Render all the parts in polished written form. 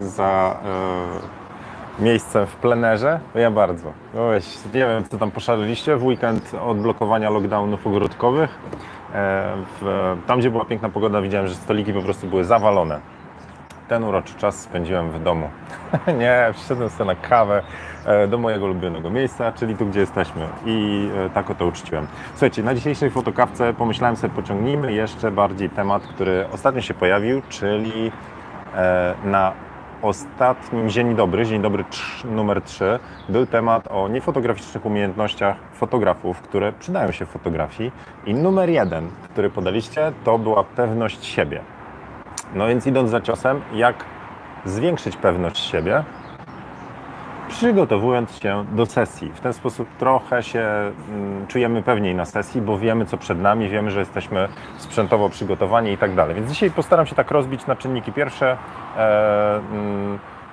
Za miejscem w plenerze? Ja bardzo. Weź, nie wiem, co tam poszaleliście w weekend odblokowania lockdownów ogródkowych. Tam, gdzie była piękna pogoda, widziałem, że stoliki po prostu były zawalone. Ten uroczy czas spędziłem w domu. Nie, przyszedłem sobie na kawę do mojego ulubionego miejsca, czyli tu, gdzie jesteśmy. I tak oto uczciłem. Słuchajcie, na dzisiejszej fotokawce pomyślałem sobie, pociągnijmy jeszcze bardziej temat, który ostatnio się pojawił, czyli na ostatnim Dzień Dobry numer 3, był temat o niefotograficznych umiejętnościach fotografów, które przydają się w fotografii. I numer 1, który podaliście, to była pewność siebie. No więc idąc za ciosem, jak zwiększyć pewność siebie, przygotowując się do sesji. W ten sposób trochę się czujemy pewniej na sesji, bo wiemy, co przed nami, wiemy, że jesteśmy sprzętowo przygotowani i tak dalej. Więc dzisiaj postaram się tak rozbić na czynniki pierwsze,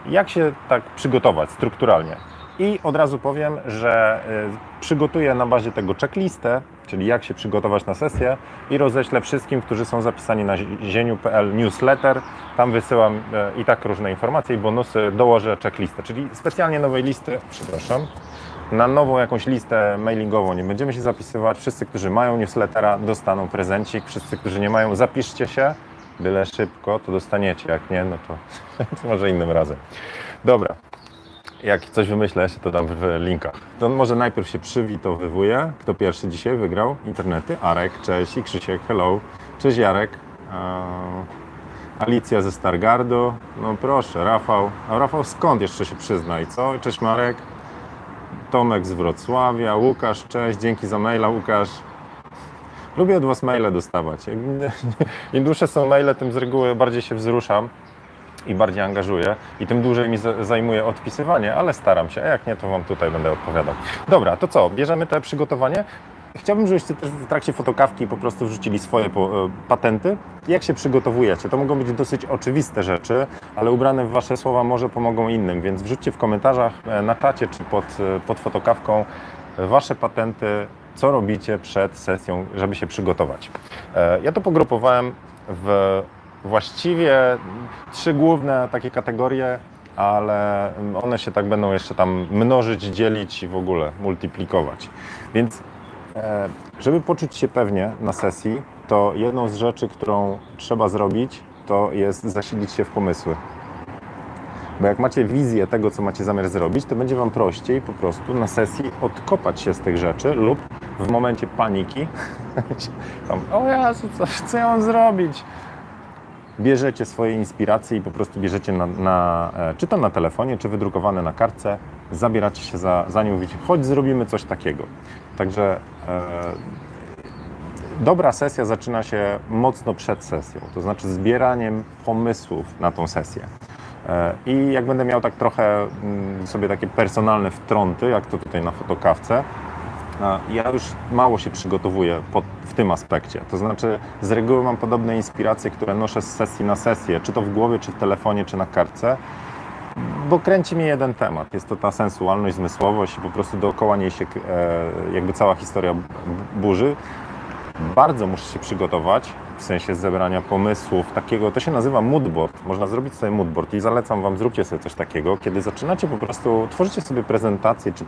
jak się tak przygotować strukturalnie. I od razu powiem, że przygotuję na bazie tego checklistę, czyli jak się przygotować na sesję, i roześlę wszystkim, którzy są zapisani na zieniu.pl newsletter. Tam wysyłam i tak różne informacje i bonusy, dołożę checklistę, czyli specjalnie nowej listy, przepraszam, na nową jakąś listę mailingową nie będziemy się zapisywać. Wszyscy, którzy mają newslettera, dostaną prezencik, wszyscy, którzy nie mają, zapiszcie się, byle szybko, to dostaniecie, jak nie, no to może innym razem. Dobra. Jak coś wymyślę, jeszcze to dam w linkach. To może najpierw się przywitowywuję. Kto pierwszy dzisiaj wygrał internety? Arek, cześć, i Krzysiek, hello. Cześć Jarek. Alicja ze Stargardu. No proszę, Rafał. A Rafał skąd jeszcze się przyznaj, co? Cześć Marek. Tomek z Wrocławia. Łukasz, cześć, dzięki za maila, Łukasz. Lubię od Was maile dostawać. Im dłuższe są maile, tym z reguły bardziej się wzruszam i bardziej angażuję i tym dłużej mi zajmuje odpisywanie, ale staram się, a jak nie, to Wam tutaj będę odpowiadał. Dobra, to co, bierzemy to przygotowanie? Chciałbym, żebyście też w trakcie fotokawki po prostu wrzucili swoje patenty. Jak się przygotowujecie? To mogą być dosyć oczywiste rzeczy, ale ubrane w Wasze słowa może pomogą innym, więc wrzućcie w komentarzach, na czacie czy pod fotokawką Wasze patenty, co robicie przed sesją, żeby się przygotować. Ja to pogrupowałem w właściwie 3 główne takie kategorie, ale one się tak będą jeszcze tam mnożyć, dzielić i w ogóle multiplikować. Więc żeby poczuć się pewnie na sesji, to jedną z rzeczy, którą trzeba zrobić, to jest zasilić się w pomysły. Bo jak macie wizję tego, co macie zamiar zrobić, to będzie Wam prościej po prostu na sesji odkopać się z tych rzeczy lub w momencie paniki tam, o Jezu, co ja mam zrobić? Bierzecie swoje inspiracje i po prostu bierzecie czy to na telefonie, czy wydrukowane na kartce, zabieracie się za nie, mówicie, chodź zrobimy coś takiego. Także dobra sesja zaczyna się mocno przed sesją, to znaczy zbieraniem pomysłów na tą sesję. I jak będę miał tak trochę sobie takie personalne wtrąty, jak to tutaj na fotokawce, ja już mało się przygotowuję w tym aspekcie, to znaczy z reguły mam podobne inspiracje, które noszę z sesji na sesję, czy to w głowie, czy w telefonie, czy na kartce, bo kręci mnie jeden temat, jest to ta sensualność, zmysłowość i po prostu dookoła niej się jakby cała historia burzy. Bardzo muszę się przygotować, w sensie zebrania pomysłów, takiego, to się nazywa moodboard, można zrobić sobie moodboard i zalecam Wam, zróbcie sobie coś takiego, kiedy zaczynacie po prostu, tworzycie sobie prezentację, czy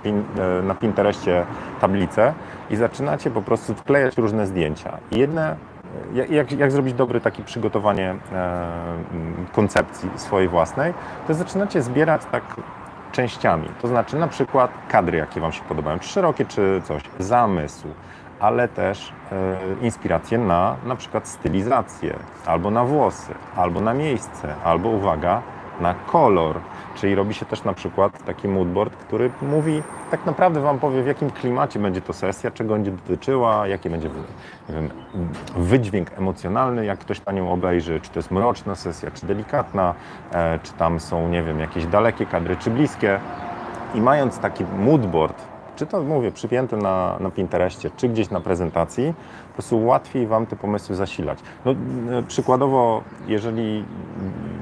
na Pinterestie tablicę i zaczynacie po prostu wklejać różne zdjęcia. Jak zrobić dobre takie przygotowanie koncepcji swojej własnej, to zaczynacie zbierać tak częściami, to znaczy na przykład kadry, jakie Wam się podobają, czy szerokie, czy coś, zamysł, ale też inspiracje na przykład stylizację, albo na włosy, albo na miejsce, albo uwaga, na kolor. Czyli robi się też na przykład taki moodboard, który mówi, tak naprawdę Wam powie, w jakim klimacie będzie to sesja, czego będzie dotyczyła, jaki będzie wydźwięk emocjonalny, jak ktoś na nią obejrzy, czy to jest mroczna sesja, czy delikatna, czy tam są, nie wiem, jakieś dalekie kadry, czy bliskie. I mając taki moodboard, czy to, mówię, przypięte na Pinterestie, czy gdzieś na prezentacji, po prostu łatwiej Wam te pomysły zasilać. No, przykładowo, jeżeli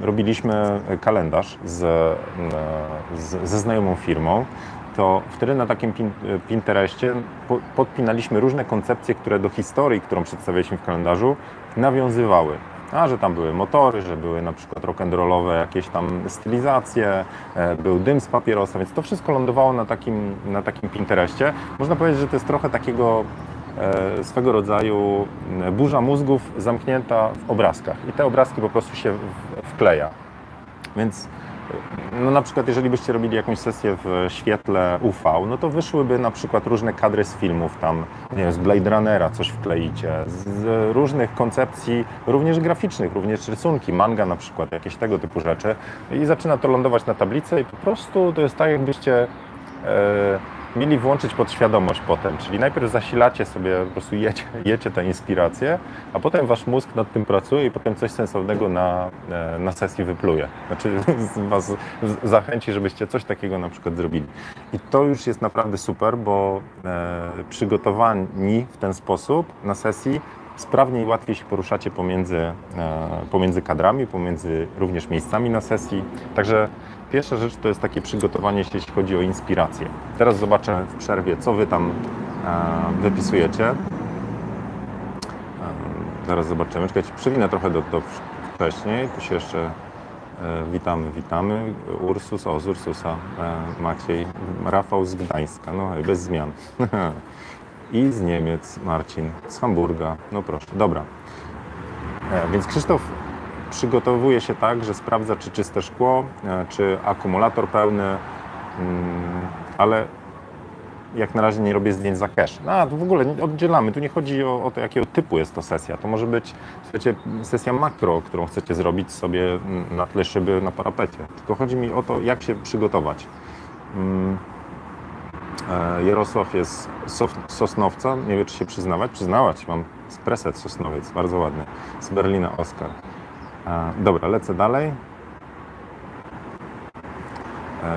robiliśmy kalendarz ze znajomą firmą, to wtedy na takim Pinterestie podpinaliśmy różne koncepcje, które do historii, którą przedstawialiśmy w kalendarzu, nawiązywały. a że tam były motory, że były na przykład rock'n'rollowe jakieś tam stylizacje, był dym z papierosa, więc to wszystko lądowało na takim Pinterestie. Można powiedzieć, że to jest trochę takiego swego rodzaju burza mózgów zamknięta w obrazkach i te obrazki po prostu się wkleja. Więc no na przykład jeżeli byście robili jakąś sesję w świetle UV, no to wyszłyby na przykład różne kadry z filmów, tam nie wiem, z Blade Runnera coś wkleicie, z różnych koncepcji również graficznych, również rysunki, manga na przykład, jakieś tego typu rzeczy i zaczyna to lądować na tablicy i po prostu to jest tak, jakbyście mieli włączyć podświadomość potem, czyli najpierw zasilacie sobie, po prostu jecie tę inspirację, a potem wasz mózg nad tym pracuje i potem coś sensownego na sesji wypluje. Znaczy was zachęci, żebyście coś takiego na przykład zrobili. I to już jest naprawdę super, bo przygotowani w ten sposób na sesji sprawniej i łatwiej się poruszacie pomiędzy kadrami, pomiędzy również miejscami na sesji. Także pierwsza rzecz to jest takie przygotowanie się, jeśli chodzi o inspirację. Teraz zobaczę w przerwie, co wy tam wypisujecie. Zaraz zobaczymy. Czekajcie, przywinę trochę do wcześniej. Tu się jeszcze witamy. Ursus, z Ursusa Maciej. Rafał z Gdańska, no hej, bez zmian. I z Niemiec Marcin, z Hamburga, no proszę, dobra. Więc Krzysztof przygotowuje się tak, że sprawdza, czy czyste szkło, czy akumulator pełny, ale jak na razie nie robię zdjęć za cache. To w ogóle oddzielamy, tu nie chodzi o to, jakiego typu jest to sesja. To może być, słuchajcie, sesja makro, którą chcecie zrobić sobie na tle szyby na parapecie. Tylko chodzi mi o to, jak się przygotować. Jarosław jest Sosnowca, nie wiem, czy się przyznawać, mam preset Sosnowiec, bardzo ładny, z Berlina Oskar. Dobra, lecę dalej.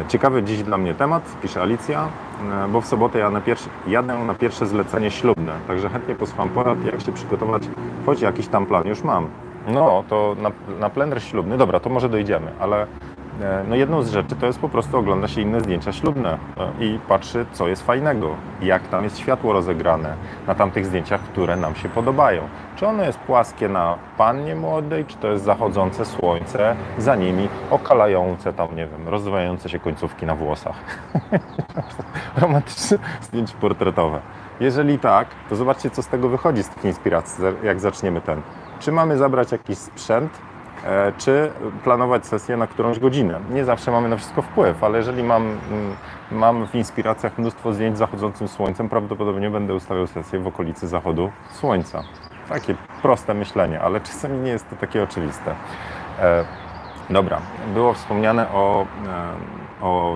Ciekawy dziś dla mnie temat, pisze Alicja, bo w sobotę jadę na pierwsze zlecenie ślubne, także chętnie posłucham porad, jak się przygotować, choć jakiś tam plan już mam. No, to na plener ślubny, dobra, to może dojdziemy, ale no jedną z rzeczy to jest po prostu ogląda się inne zdjęcia ślubne i patrzy, co jest fajnego, jak tam jest światło rozegrane na tamtych zdjęciach, które nam się podobają. Czy ono jest płaskie na pannie młodej, czy to jest zachodzące słońce, za nimi okalające tam, nie wiem, rozwijające się końcówki na włosach. Romantyczne zdjęcie portretowe. Jeżeli tak, to zobaczcie, co z tego wychodzi z tych inspiracji, jak zaczniemy ten. Czy mamy zabrać jakiś sprzęt, czy planować sesję na którąś godzinę. Nie zawsze mamy na wszystko wpływ, ale jeżeli mam w inspiracjach mnóstwo zdjęć z zachodzącym słońcem, prawdopodobnie będę ustawiał sesję w okolicy zachodu słońca. Takie proste myślenie, ale czasami nie jest to takie oczywiste. Dobra, było wspomniane o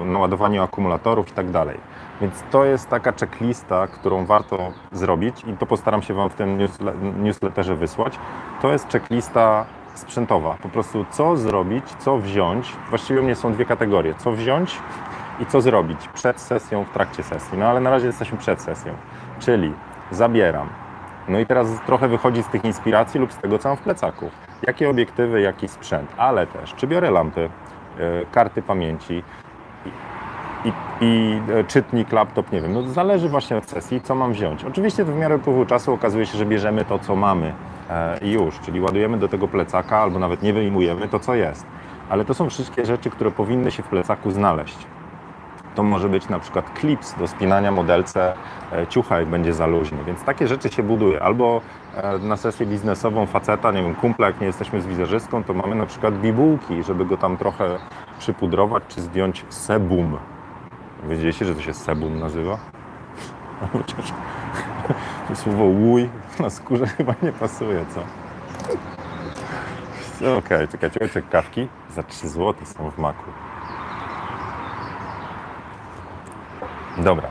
naładowaniu akumulatorów i tak dalej. Więc to jest taka checklista, którą warto zrobić i to postaram się Wam w tym newsletterze wysłać. To jest checklista sprzętowa. Po prostu co zrobić, co wziąć. Właściwie u mnie są dwie kategorie. Co wziąć i co zrobić przed sesją, w trakcie sesji. No ale na razie jesteśmy przed sesją. Czyli zabieram. No i teraz trochę wychodzi z tych inspiracji lub z tego, co mam w plecaku. Jakie obiektywy, jaki sprzęt. Ale też, czy biorę lampy, karty pamięci i czytnik, laptop, nie wiem. No zależy właśnie od sesji, co mam wziąć. Oczywiście w miarę upływu czasu okazuje się, że bierzemy to, co mamy. I już, czyli ładujemy do tego plecaka albo nawet nie wyjmujemy to, co jest. Ale to są wszystkie rzeczy, które powinny się w plecaku znaleźć. To może być na przykład klips do spinania modelce ciucha, jak będzie za luźny, więc takie rzeczy się buduje. Albo na sesję biznesową faceta, nie wiem, kumpla, jak nie jesteśmy z wizerzystką, to mamy na przykład bibułki, żeby go tam trochę przypudrować czy zdjąć sebum. Wiedzieliście, że to się sebum nazywa? To słowo łuj na skórze chyba nie pasuje, co? Okej, czekajcie, ojciec kawki za 3 zł są w maku. Dobra,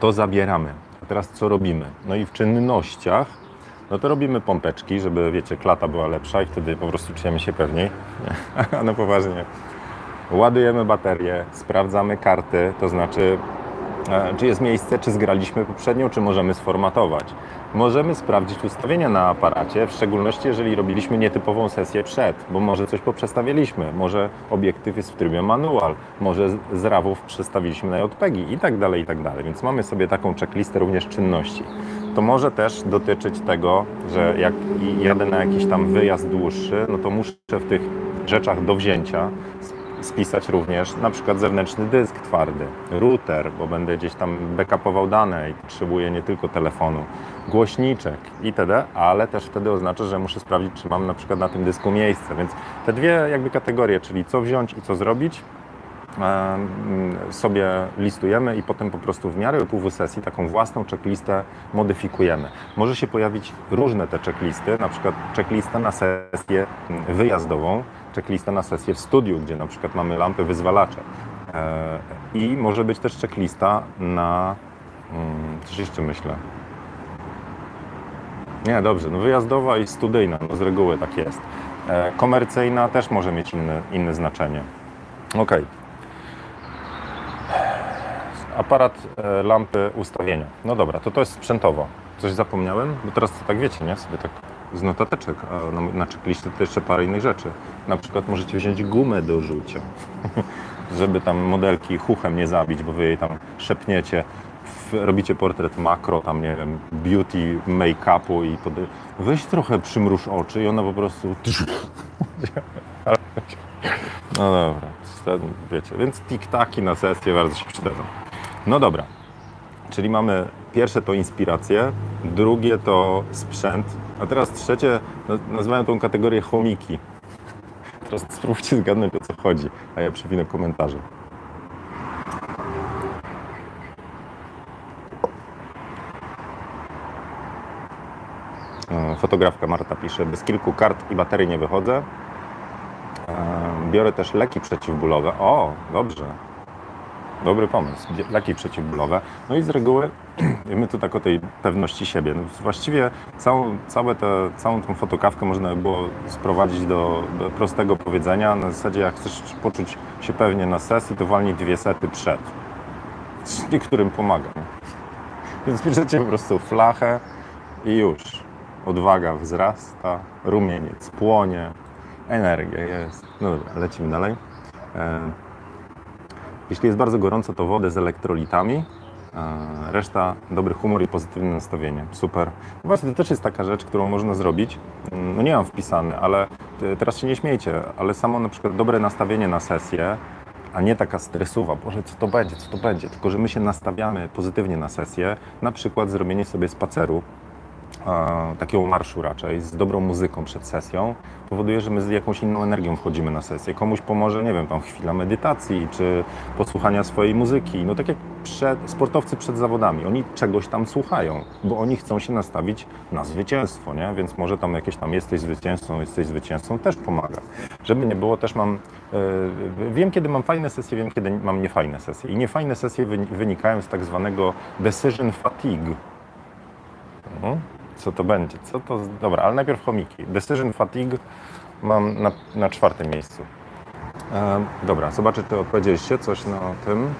to zabieramy. A teraz co robimy? No i w czynnościach, no to robimy pompeczki, żeby, wiecie, klata była lepsza i wtedy po prostu czujemy się pewniej. No poważnie. Ładujemy baterię, sprawdzamy karty, to znaczy czy jest miejsce, czy zgraliśmy poprzednią, czy możemy sformatować. Możemy sprawdzić ustawienia na aparacie, w szczególności jeżeli robiliśmy nietypową sesję przed, bo może coś poprzestawialiśmy, może obiektyw jest w trybie manual, może z RAW-ów przestawiliśmy na JPEG i tak dalej, i tak dalej. Więc mamy sobie taką checklistę również czynności. to może też dotyczyć tego, że jak jadę na jakiś tam wyjazd dłuższy, no to muszę w tych rzeczach do wzięcia spisać również na przykład zewnętrzny dysk twardy, router, bo będę gdzieś tam backupował dane i potrzebuję nie tylko telefonu, głośniczek itd., ale też wtedy oznacza, że muszę sprawdzić, czy mam na przykład na tym dysku miejsce, więc te dwie jakby kategorie, czyli co wziąć i co zrobić, sobie listujemy i potem po prostu w miarę upływu sesji taką własną checklistę modyfikujemy. Może się pojawić różne te checklisty, na przykład checklista na sesję wyjazdową, checklista na sesję w studiu, gdzie na przykład mamy lampy wyzwalacze i może być też checklista na... coś jeszcze myślę. Nie, dobrze, no wyjazdowa i studyjna, no z reguły tak jest. Komercyjna też może mieć inne znaczenie. OK. Aparat lampy ustawienia. No dobra, to jest sprzętowo. Coś zapomniałem? Bo teraz to tak wiecie, nie? Sobie tak z notateczek, a na checkliście to jeszcze parę innych rzeczy. Na przykład możecie wziąć gumę do rzucia, żeby tam modelki chuchem nie zabić, bo wy jej tam szepniecie, robicie portret makro, tam nie wiem, beauty, make-upu i weź trochę przymruż oczy i ona po prostu... No dobra, wiecie, więc tiktaki na sesję bardzo się przydadzą. No dobra, czyli mamy pierwsze to inspiracje, drugie to sprzęt, a teraz trzecie, nazywałem tą kategorię chomiki. Teraz spróbujcie zgadnąć, o co chodzi, a ja przewinę komentarze. Fotografka Marta pisze, bez kilku kart i baterii nie wychodzę. Biorę też leki przeciwbólowe. O, dobrze. Dobry pomysł. Leki przeciwbólowe. No i z reguły my tu tak o tej pewności siebie. No właściwie całą tą fotokawkę można by było sprowadzić do prostego powiedzenia. Na zasadzie jak chcesz poczuć się pewnie na sesji, to walnij 200 przed. Niektórym pomaga. Więc bierzecie po prostu flachę i już. Odwaga wzrasta, rumieniec płonie. Energia jest. No dobra, lecimy dalej. Jeśli jest bardzo gorąco, to wodę z elektrolitami. Reszta dobry humor i pozytywne nastawienie. Super. Właśnie to też jest taka rzecz, którą można zrobić. No nie mam wpisane, ale teraz się nie śmiejcie, ale samo na przykład dobre nastawienie na sesję, a nie taka stresowa, Boże, co to będzie, tylko że my się nastawiamy pozytywnie na sesję, na przykład zrobienie sobie spaceru, takiego marszu raczej, z dobrą muzyką przed sesją, powoduje, że my z jakąś inną energią wchodzimy na sesję. Komuś pomoże, nie wiem, tam chwila medytacji, czy posłuchania swojej muzyki. No tak jak sportowcy przed zawodami, oni czegoś tam słuchają, bo oni chcą się nastawić na zwycięstwo, nie? Więc może tam jakieś tam jesteś zwycięzcą też pomaga. Żeby nie było, też mam, wiem kiedy mam fajne sesje, wiem kiedy mam niefajne sesje. I niefajne sesje wynikają z tak zwanego decision fatigue. Co to będzie? Co to? Dobra, ale najpierw chomiki. Decision fatigue mam na czwartym miejscu. Dobra, zobaczę, czy odpowiedzieliście coś na o tym.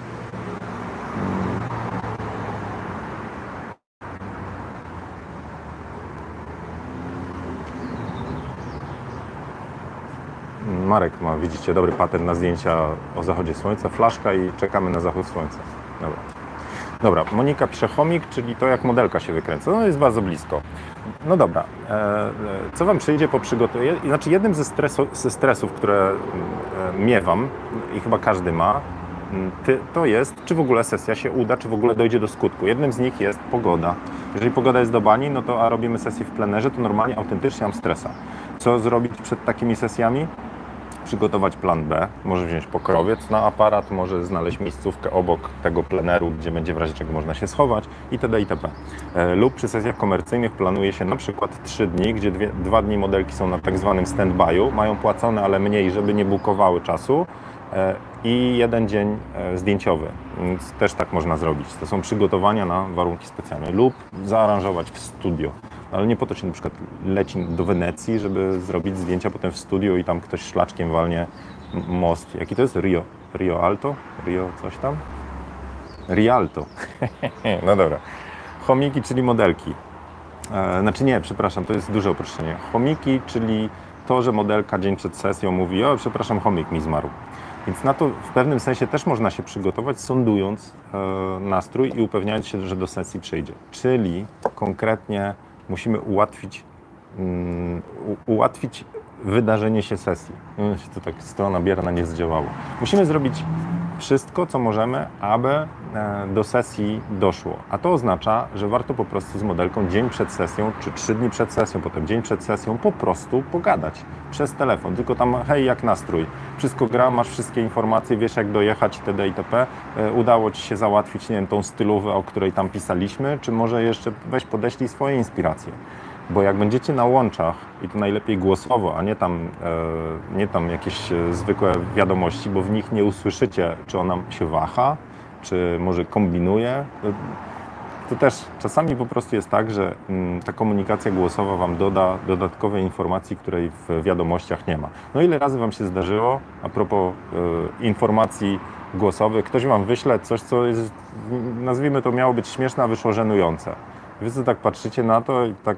Marek ma, widzicie, dobry patent na zdjęcia o zachodzie słońca. Flaszka i czekamy na zachód słońca. Dobra. Dobra, Monika pisze chomik, czyli to jak modelka się wykręca. No jest bardzo blisko. No dobra, co Wam przyjdzie po przygotowaniu? Znaczy jednym ze stresów, które miewam i chyba każdy ma, to jest, czy w ogóle sesja się uda, czy w ogóle dojdzie do skutku. Jednym z nich jest pogoda. Jeżeli pogoda jest do bani, no to a robimy sesję w plenerze, to normalnie autentycznie mam stresa. Co zrobić przed takimi sesjami? Przygotować plan B, może wziąć pokrowiec na aparat, może znaleźć miejscówkę obok tego pleneru, gdzie będzie w razie czego można się schować itd. itp. Lub przy sesjach komercyjnych planuje się na przykład 3 dni, gdzie 2 dni modelki są na tak zwanym stand-by'u, mają płacone, ale mniej, żeby nie bukowały czasu i 1 dzień zdjęciowy, więc też tak można zrobić. To są przygotowania na warunki specjalne lub zaaranżować w studio. Ale nie po to się na przykład leci do Wenecji, żeby zrobić zdjęcia potem w studiu i tam ktoś szlaczkiem walnie most. Jaki to jest? Rio? Rio Alto? Rio coś tam? Rialto. No dobra. Chomiki, czyli modelki. Znaczy nie, przepraszam, to jest duże uproszczenie. Chomiki, czyli to, że modelka dzień przed sesją mówi: o, przepraszam, chomik mi zmarł. Więc na to w pewnym sensie też można się przygotować, sądując nastrój i upewniając się, że do sesji przyjdzie. Czyli konkretnie musimy ułatwić wydarzenie się sesji. To tak strona bierna nie zdziałało. Musimy zrobić wszystko, co możemy, aby do sesji doszło. A to oznacza, że warto po prostu z modelką dzień przed sesją, czy 3 dni przed sesją, potem dzień przed sesją po prostu pogadać przez telefon. Tylko tam hej, jak nastrój? Wszystko gra, masz wszystkie informacje, wiesz jak dojechać itd. itp. Udało Ci się załatwić, nie wiem, tą stylówę, o której tam pisaliśmy, czy może jeszcze weź podeślij swoje inspiracje. Bo jak będziecie na łączach i to najlepiej głosowo, a nie tam jakieś zwykłe wiadomości, bo w nich nie usłyszycie, czy ona się waha, czy może kombinuje, to też czasami po prostu jest tak, że ta komunikacja głosowa Wam doda dodatkowej informacji, której w wiadomościach nie ma. No ile razy Wam się zdarzyło, a propos informacji głosowych, ktoś Wam wyśle coś, co jest, nazwijmy to, miało być śmieszne, a wyszło żenujące. Wy co tak patrzycie na to i tak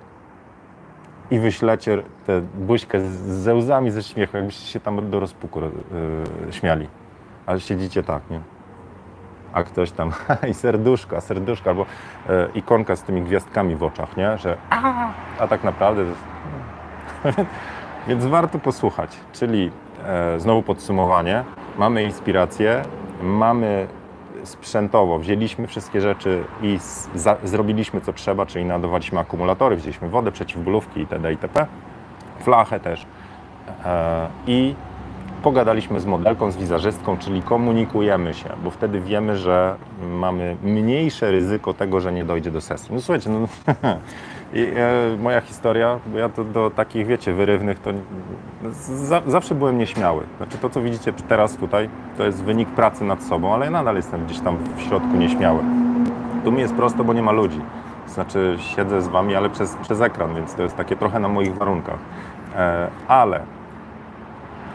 i wyślecie tę buźkę ze łzami, ze śmiechu, jakbyście się tam do rozpuku śmiali. Ale siedzicie tak, nie? A ktoś tam i serduszka, albo ikonka z tymi gwiazdkami w oczach, nie? Że a tak naprawdę... Więc warto posłuchać. Czyli znowu podsumowanie. Mamy inspirację, mamy sprzętowo, wzięliśmy wszystkie rzeczy i zrobiliśmy co trzeba, czyli nadawaliśmy akumulatory, wzięliśmy wodę, przeciwbólówki itd. itp. Flachę też. I pogadaliśmy z modelką, z wizerzystką, czyli komunikujemy się, bo wtedy wiemy, że mamy mniejsze ryzyko tego, że nie dojdzie do sesji. No słuchajcie, no, moja historia, bo ja to do takich, wiecie, wyrywnych, to zawsze byłem nieśmiały. Znaczy to, co widzicie teraz tutaj, to jest wynik pracy nad sobą, ale ja nadal jestem gdzieś tam w środku nieśmiały. Tu mi jest prosto, bo nie ma ludzi. Znaczy siedzę z Wami, ale przez ekran, więc to jest takie trochę na moich warunkach. Ale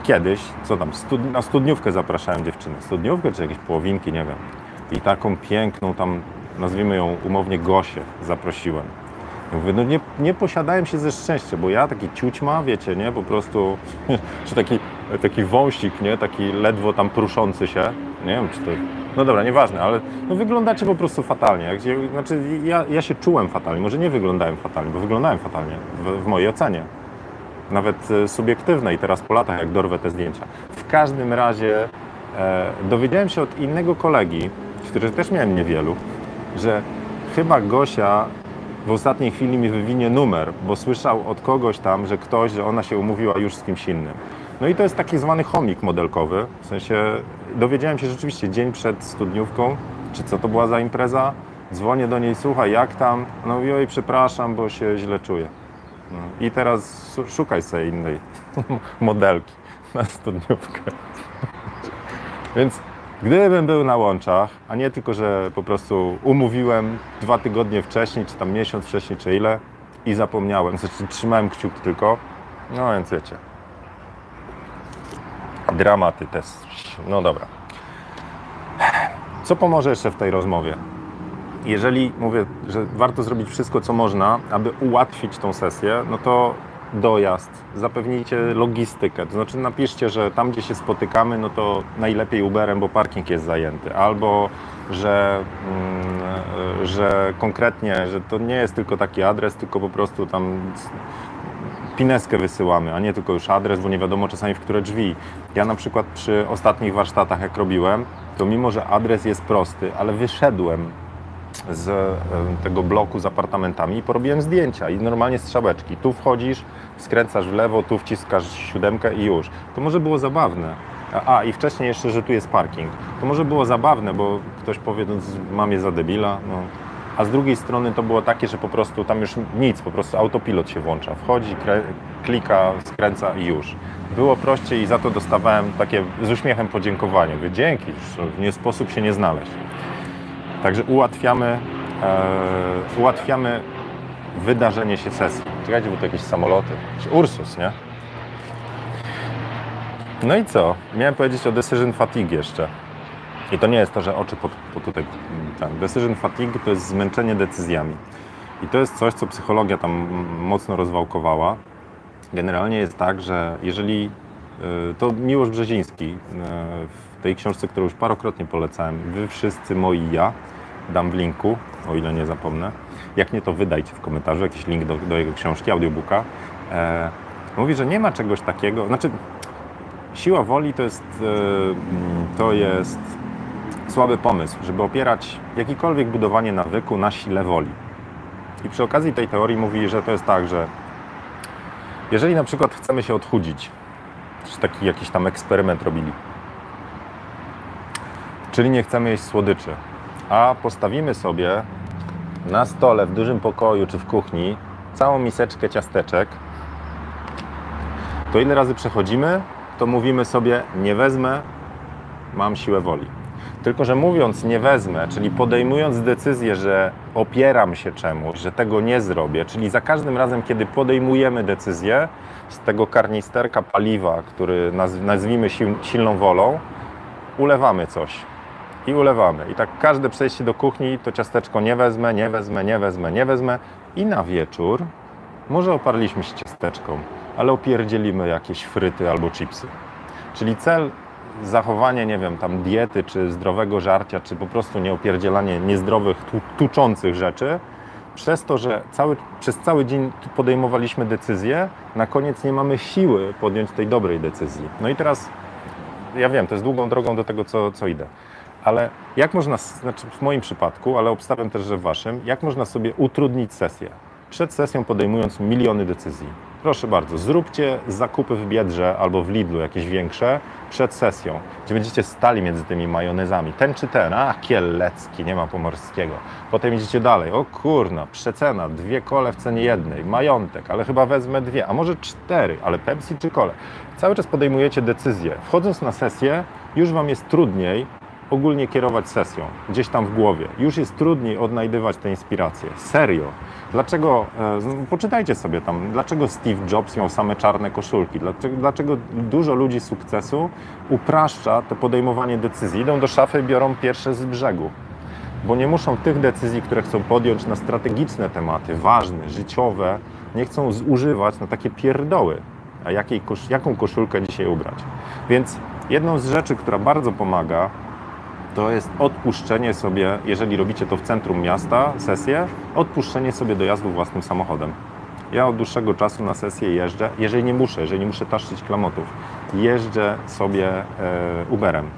kiedyś, co tam, na studniówkę zapraszałem dziewczyny. Studniówkę czy jakieś połowinki, nie wiem. I taką piękną tam, nazwijmy ją umownie Gosię, zaprosiłem. Ja mówię, no nie posiadałem się ze szczęścia, bo ja taki ciućma, wiecie, nie, po prostu, czy taki wąsik, nie, taki ledwo tam pruszący się, nie wiem, czy to, no dobra, nieważne, ale no wyglądacie po prostu fatalnie. Znaczy ja się czułem fatalnie, może nie wyglądałem fatalnie, bo wyglądałem fatalnie w mojej ocenie. Nawet subiektywne i teraz po latach, jak dorwę te zdjęcia. W każdym razie dowiedziałem się od innego kolegi, który też miałem niewielu, że chyba Gosia w ostatniej chwili mi wywinie numer, bo słyszał od kogoś tam, że ktoś, że ona się umówiła już z kimś innym. No i to jest taki zwany chomik modelkowy, w sensie dowiedziałem się rzeczywiście dzień przed studniówką, czy co to była za impreza, dzwonię do niej, słuchaj, jak tam? No i oj, przepraszam, bo się źle czuję. I teraz szukaj sobie innej modelki na studniówkę. Więc gdybym był na łączach, a nie tylko, że po prostu umówiłem 2 tygodnie wcześniej, czy tam miesiąc wcześniej, czy ile i zapomniałem, znaczy trzymałem kciuk tylko, no więc wiecie. Dramaty też. No dobra. Co pomoże jeszcze w tej rozmowie? Jeżeli mówię, że warto zrobić wszystko, co można, aby ułatwić tą sesję, no to dojazd, zapewnijcie logistykę, to znaczy napiszcie, że tam, gdzie się spotykamy, no to najlepiej Uberem, bo parking jest zajęty, albo, że konkretnie, że to nie jest tylko taki adres, tylko po prostu tam pineskę wysyłamy, a nie tylko już adres, bo nie wiadomo czasami, w które drzwi. Ja na przykład przy ostatnich warsztatach, jak robiłem, to mimo, że adres jest prosty, ale wyszedłem z tego bloku z apartamentami i porobiłem zdjęcia i normalnie strzałeczki. Tu wchodzisz, skręcasz w lewo, tu wciskasz 7 i już. To może było zabawne. A i wcześniej jeszcze, że tu jest parking. To może było zabawne, bo ktoś powie, mam je za debila. No. A z drugiej strony to było takie, że po prostu tam już nic, po prostu autopilot się włącza. Wchodzi, klika, skręca i już. Było prościej i za to dostawałem takie z uśmiechem podziękowanie. Mówię, dzięki, nie sposób się nie znaleźć. Także ułatwiamy wydarzenie się sesji. Czekajcie, bo to jakieś samoloty. Ursus, nie? No i co? Miałem powiedzieć o decision fatigue jeszcze. I to nie jest to, że oczy tutaj... Tak. Decision fatigue to jest zmęczenie decyzjami. I to jest coś, co psychologia tam mocno rozwałkowała. Generalnie jest tak, że jeżeli To Miłosz Brzeziński w tej książce, którą już parokrotnie polecałem, Wy wszyscy moi ja, dam w linku, o ile nie zapomnę. Jak nie, to wydajcie w komentarzu jakiś link do jego książki, audiobooka. Mówi, że nie ma czegoś takiego, znaczy siła woli to jest słaby pomysł, żeby opierać jakikolwiek budowanie nawyku na sile woli. I przy okazji tej teorii mówi, że to jest tak, że jeżeli na przykład chcemy się odchudzić, czy taki jakiś tam eksperyment robili, czyli nie chcemy jeść słodyczy, a postawimy sobie na stole w dużym pokoju czy w kuchni całą miseczkę ciasteczek, to ile razy przechodzimy, to mówimy sobie nie wezmę, mam siłę woli. Tylko że mówiąc nie wezmę, czyli podejmując decyzję, że opieram się czemuś, że tego nie zrobię, czyli za każdym razem, kiedy podejmujemy decyzję, z tego karnisterka paliwa, który nazwijmy silną wolą, ulewamy coś. I ulewamy. I tak każde przejście do kuchni, to ciasteczko nie wezmę, nie wezmę, nie wezmę, nie wezmę. I na wieczór może oparliśmy się ciasteczką, ale opierdzielimy jakieś fryty albo chipsy. Czyli cel zachowanie, nie wiem, tam diety, czy zdrowego żarcia, czy po prostu nieopierdzielanie niezdrowych, tuczących rzeczy, przez to, że przez cały dzień podejmowaliśmy decyzję, na koniec nie mamy siły podjąć tej dobrej decyzji. No i teraz, ja wiem, to jest długą drogą do tego, co idę, ale jak można, znaczy w moim przypadku, ale obstawiam też, że w waszym, jak można sobie utrudnić sesję? Przed sesją podejmując miliony decyzji. Proszę bardzo, zróbcie zakupy w Biedrze albo w Lidlu jakieś większe przed sesją, gdzie będziecie stali między tymi majonezami. Ten czy ten, a kielecki, nie ma pomorskiego. Potem idziecie dalej, o kurna, przecena, 2 kole w cenie jednej, majątek, ale chyba wezmę 2, a może 4, ale Pepsi czy kole. Cały czas podejmujecie decyzje. Wchodząc na sesję, już wam jest trudniej ogólnie kierować sesją, gdzieś tam w głowie. Już jest trudniej odnajdywać te inspiracje. Serio. Dlaczego, poczytajcie sobie tam, dlaczego Steve Jobs miał same czarne koszulki, dlaczego dużo ludzi sukcesu upraszcza to podejmowanie decyzji. Idą do szafy i biorą pierwsze z brzegu, bo nie muszą tych decyzji, które chcą podjąć na strategiczne tematy, ważne, życiowe, nie chcą zużywać na takie pierdoły. A jaką koszulkę dzisiaj ubrać? Więc jedną z rzeczy, która bardzo pomaga, to jest odpuszczenie sobie, jeżeli robicie to w centrum miasta, sesję, odpuszczenie sobie dojazdu własnym samochodem. Ja od dłuższego czasu na sesję jeżdżę, jeżeli nie muszę taszczyć klamotów, jeżdżę sobie Uberem,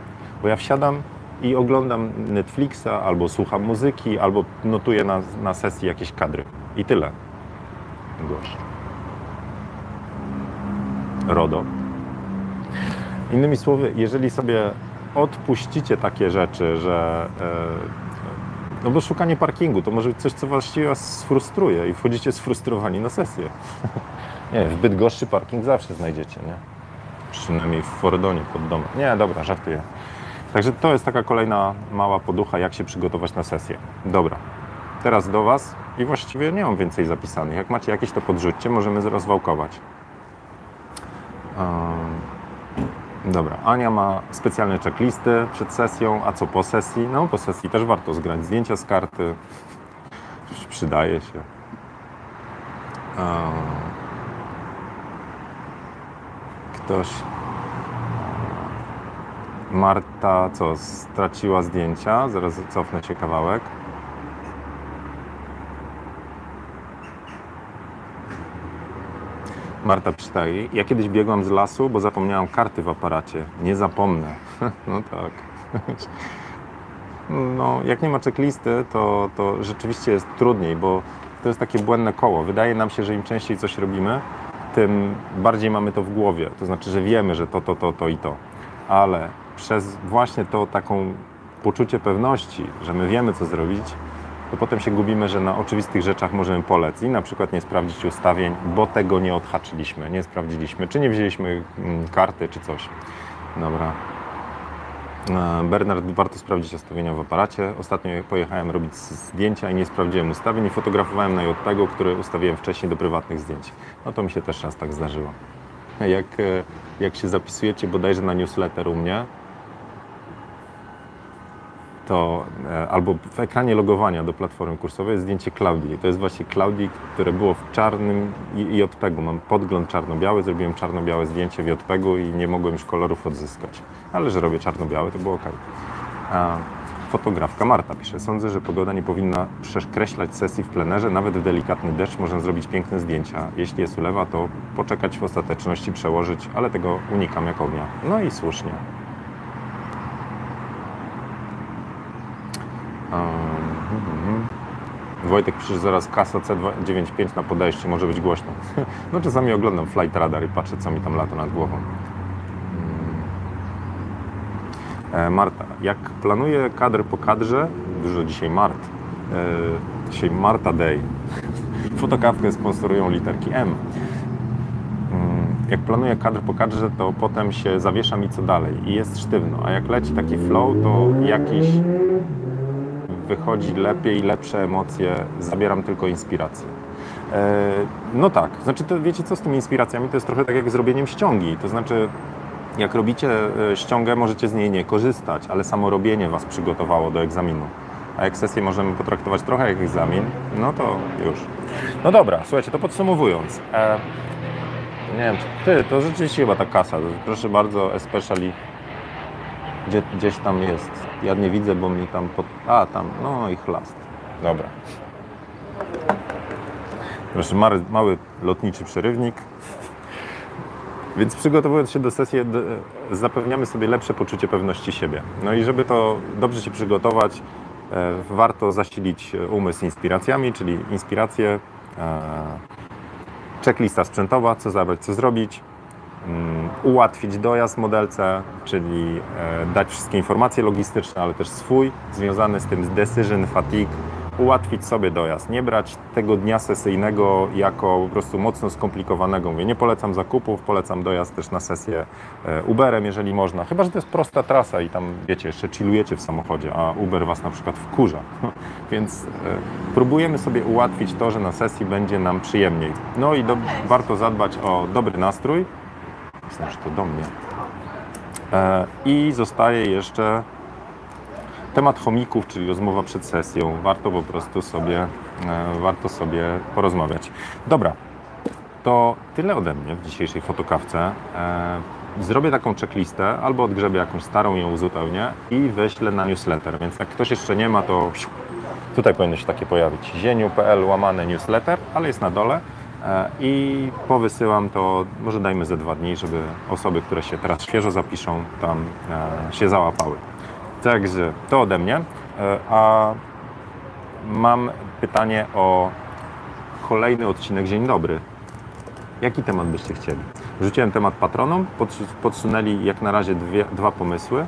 bo ja wsiadam i oglądam Netflixa, albo słucham muzyki, albo notuję na sesji jakieś kadry. I tyle. Gość. RODO. Innymi słowy, jeżeli sobie odpuścicie takie rzeczy, że no bo szukanie parkingu to może być coś, co właściwie was sfrustruje i wchodzicie sfrustrowani na sesję. Nie, w Bydgoszczy parking zawsze znajdziecie, nie? Przynajmniej w Fordonie pod domem. Nie, dobra, żartuję. Także to jest taka kolejna mała poducha, jak się przygotować na sesję. Dobra, teraz do was i właściwie nie mam więcej zapisanych. Jak macie jakieś, to podrzućcie, możemy zaraz wałkować. Dobra, Ania ma specjalne checklisty przed sesją, a co po sesji? No po sesji też warto zgrać zdjęcia z karty, przydaje się. Ktoś... Marta, co, straciła zdjęcia? Zaraz cofnę się kawałek. Marta czytaj. Ja kiedyś biegłam z lasu, bo zapomniałam karty w aparacie. Nie zapomnę. No tak. No, jak nie ma checklisty, to rzeczywiście jest trudniej, bo to jest takie błędne koło. Wydaje nam się, że im częściej coś robimy, tym bardziej mamy to w głowie. To znaczy, że wiemy, że to i to. Ale przez właśnie to taką poczucie pewności, że my wiemy, co zrobić, to potem się gubimy, że na oczywistych rzeczach możemy polec i na przykład nie sprawdzić ustawień, bo tego nie odhaczyliśmy, nie sprawdziliśmy, czy nie wzięliśmy karty, czy coś. Dobra. Bernard, warto sprawdzić ustawienia w aparacie. Ostatnio pojechałem robić zdjęcia i nie sprawdziłem ustawień i fotografowałem na JPEG-u, który ustawiłem wcześniej do prywatnych zdjęć. No to mi się też raz tak zdarzyło. Jak się zapisujecie bodajże na newsletter u mnie, to albo w ekranie logowania do platformy kursowej jest zdjęcie Klaudii. To jest właśnie Klaudii, które było w czarnym JPEG-u. Mam podgląd czarno-biały, zrobiłem czarno-białe zdjęcie w JPEG-u i nie mogłem już kolorów odzyskać. Ale że robię czarno-białe, to było ok. Fotografka Marta pisze, sądzę, że pogoda nie powinna przekreślać sesji w plenerze, nawet w delikatny deszcz można zrobić piękne zdjęcia. Jeśli jest ulewa, to poczekać w ostateczności, przełożyć, ale tego unikam jak ognia. No i słusznie. Wojtek pisze, zaraz kasa C295 na podejściu, może być głośno. No czasami oglądam Flight Radar i patrzę, co mi tam lata nad głową. Marta, jak planuję kadr po kadrze, dużo dzisiaj Mart, dzisiaj Marta Day, Fotokawkę sponsorują literki M. Jak planuję kadr po kadrze, to potem się zawieszam i co dalej i jest sztywno, a jak leci taki flow, to jakiś wychodzi lepiej, lepsze emocje, zabieram tylko inspirację. No tak, znaczy to wiecie co z tymi inspiracjami, to jest trochę tak jak zrobieniem ściągi, to znaczy jak robicie ściągę, możecie z niej nie korzystać, ale samo robienie was przygotowało do egzaminu. A jak sesję możemy potraktować trochę jak egzamin, no to już. No dobra, słuchajcie, to podsumowując. Nie wiem, to rzeczywiście chyba ta kasa. Proszę bardzo, especially gdzieś tam jest. Ja nie widzę, bo mi tam... tam, no i chlast. Dobra. Proszę, mały lotniczy przerywnik. Więc przygotowując się do sesji, zapewniamy sobie lepsze poczucie pewności siebie. No i żeby to dobrze się przygotować, warto zasilić umysł inspiracjami, czyli inspiracje, checklista sprzętowa, co zabrać, co zrobić, ułatwić dojazd modelce, czyli dać wszystkie informacje logistyczne, ale też swój, związany z tym z decision fatigue, ułatwić sobie dojazd, nie brać tego dnia sesyjnego jako po prostu mocno skomplikowanego. Mówię, nie polecam zakupów, polecam dojazd też na sesję Uberem, jeżeli można. Chyba że to jest prosta trasa i tam, wiecie, jeszcze chillujecie w samochodzie, a Uber was na przykład wkurza. Więc próbujemy sobie ułatwić to, że na sesji będzie nam przyjemniej. No i warto zadbać o dobry nastrój. Znaczy to do mnie. I zostaje jeszcze temat chomików, czyli rozmowa przed sesją. Warto po prostu sobie, porozmawiać. Dobra, to tyle ode mnie w dzisiejszej fotokawce. Zrobię taką checklistę, albo odgrzebię jakąś starą i ją uzupełnię i wyślę na newsletter. Więc jak ktoś jeszcze nie ma, to tutaj powinno się takie pojawić. zieniu.pl /newsletter, ale jest na dole. I powysyłam to, może dajmy ze 2 dni, żeby osoby, które się teraz świeżo zapiszą, tam się załapały. Także to ode mnie, a mam pytanie o kolejny odcinek Dzień Dobry. Jaki temat byście chcieli? Rzuciłem temat patronom, podsunęli jak na razie dwa pomysły.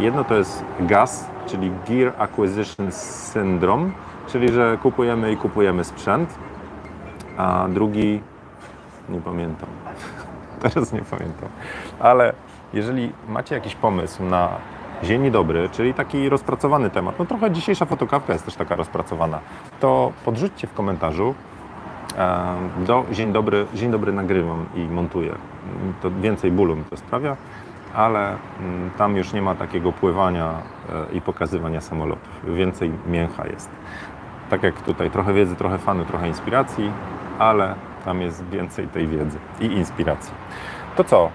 Jedno to jest GAS, czyli Gear Acquisition Syndrome, czyli że kupujemy sprzęt, a drugi, nie pamiętam, teraz nie pamiętam, ale jeżeli macie jakiś pomysł na Zień Dobry, czyli taki rozpracowany temat, no trochę dzisiejsza fotokawka jest też taka rozpracowana, to podrzućcie w komentarzu do Dzień Dobry nagrywam i montuję, to więcej bólu mi to sprawia, ale tam już nie ma takiego pływania i pokazywania samolotów, więcej mięcha jest. Tak jak tutaj, trochę wiedzy, trochę fanu, trochę inspiracji, ale tam jest więcej tej wiedzy i inspiracji. To co?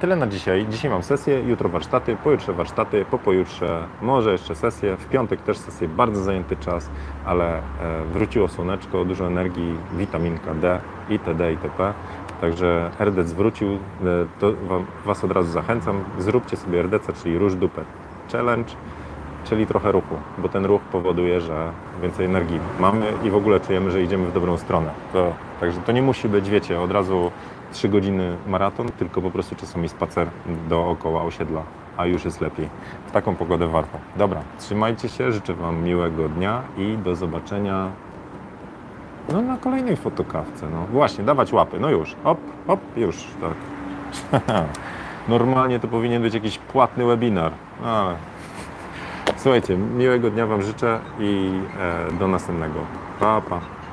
Tyle na dzisiaj. Dzisiaj mam sesję, jutro warsztaty, pojutrze warsztaty, popojutrze może jeszcze sesję, w piątek też sesję, bardzo zajęty czas, ale wróciło słoneczko, dużo energii, witaminka D itd. itp. Także RDC wrócił, to was od razu zachęcam, zróbcie sobie RDC, czyli Rusz Dupę Challenge, czyli trochę ruchu, bo ten ruch powoduje, że więcej energii mamy i w ogóle czujemy, że idziemy w dobrą stronę. Także to nie musi być, wiecie, od razu 3 godziny maraton, tylko po prostu czasami spacer dookoła osiedla, a już jest lepiej. W taką pogodę warto. Dobra, trzymajcie się, życzę wam miłego dnia i do zobaczenia na kolejnej fotokawce. No właśnie, dawać łapy, no już, hop, hop, już, tak. Normalnie to powinien być jakiś płatny webinar, ale... Słuchajcie, miłego dnia wam życzę i do następnego. Pa, pa.